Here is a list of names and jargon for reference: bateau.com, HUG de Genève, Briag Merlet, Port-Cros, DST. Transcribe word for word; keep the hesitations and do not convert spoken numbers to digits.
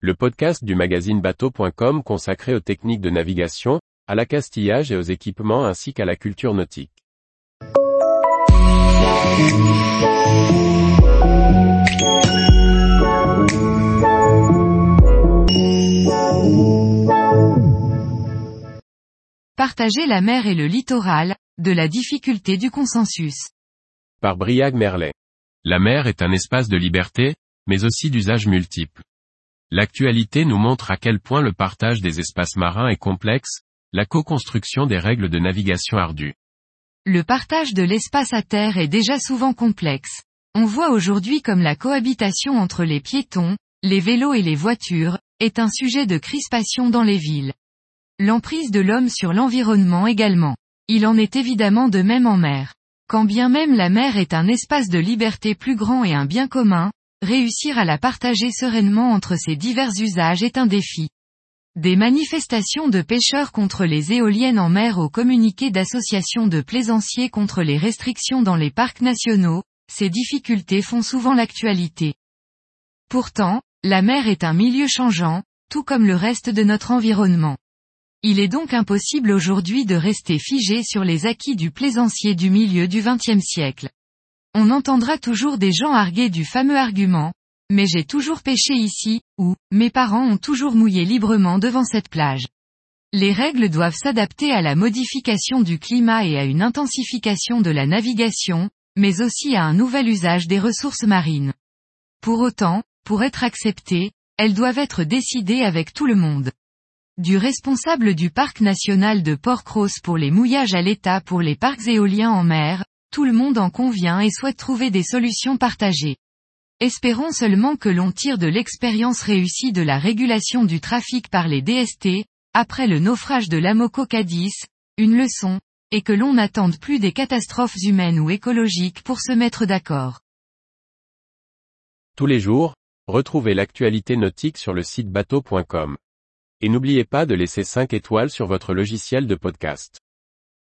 Le podcast du magazine bateau point com consacré aux techniques de navigation, à l'accastillage et aux équipements ainsi qu'à la culture nautique. Partager la mer et le littoral, de la difficulté du consensus. Par Briag Merlet. La mer est un espace de liberté, mais aussi d'usages multiples. L'actualité nous montre à quel point le partage des espaces marins est complexe, la co-construction des règles de navigation ardue. Le partage de l'espace à terre est déjà souvent complexe. On voit aujourd'hui comme la cohabitation entre les piétons, les vélos et les voitures, est un sujet de crispation dans les villes. L'emprise de l'homme sur l'environnement également. Il en est évidemment de même en mer. Quand bien même la mer est un espace de liberté plus grand et un bien commun, réussir à la partager sereinement entre ces divers usages est un défi. Des manifestations de pêcheurs contre les éoliennes en mer aux communiqués d'associations de plaisanciers contre les restrictions dans les parcs nationaux, ces difficultés font souvent l'actualité. Pourtant, la mer est un milieu changeant, tout comme le reste de notre environnement. Il est donc impossible aujourd'hui de rester figé sur les acquis du plaisancier du milieu du vingtième siècle. On entendra toujours des gens arguer du fameux argument « Mais j'ai toujours pêché ici » ou « Mes parents ont toujours mouillé librement devant cette plage ». Les règles doivent s'adapter à la modification du climat et à une intensification de la navigation, mais aussi à un nouvel usage des ressources marines. Pour autant, pour être acceptées, elles doivent être décidées avec tout le monde. Du responsable du parc national de Port-Cros pour les mouillages à l'État pour les parcs éoliens en mer, tout le monde en convient et souhaite trouver des solutions partagées. Espérons seulement que l'on tire de l'expérience réussie de la régulation du trafic par les D S T, après le naufrage de l'Amoco Cadiz, une leçon, et que l'on n'attende plus des catastrophes humaines ou écologiques pour se mettre d'accord. Tous les jours, retrouvez l'actualité nautique sur le site bateau point com. Et n'oubliez pas de laisser cinq étoiles sur votre logiciel de podcast.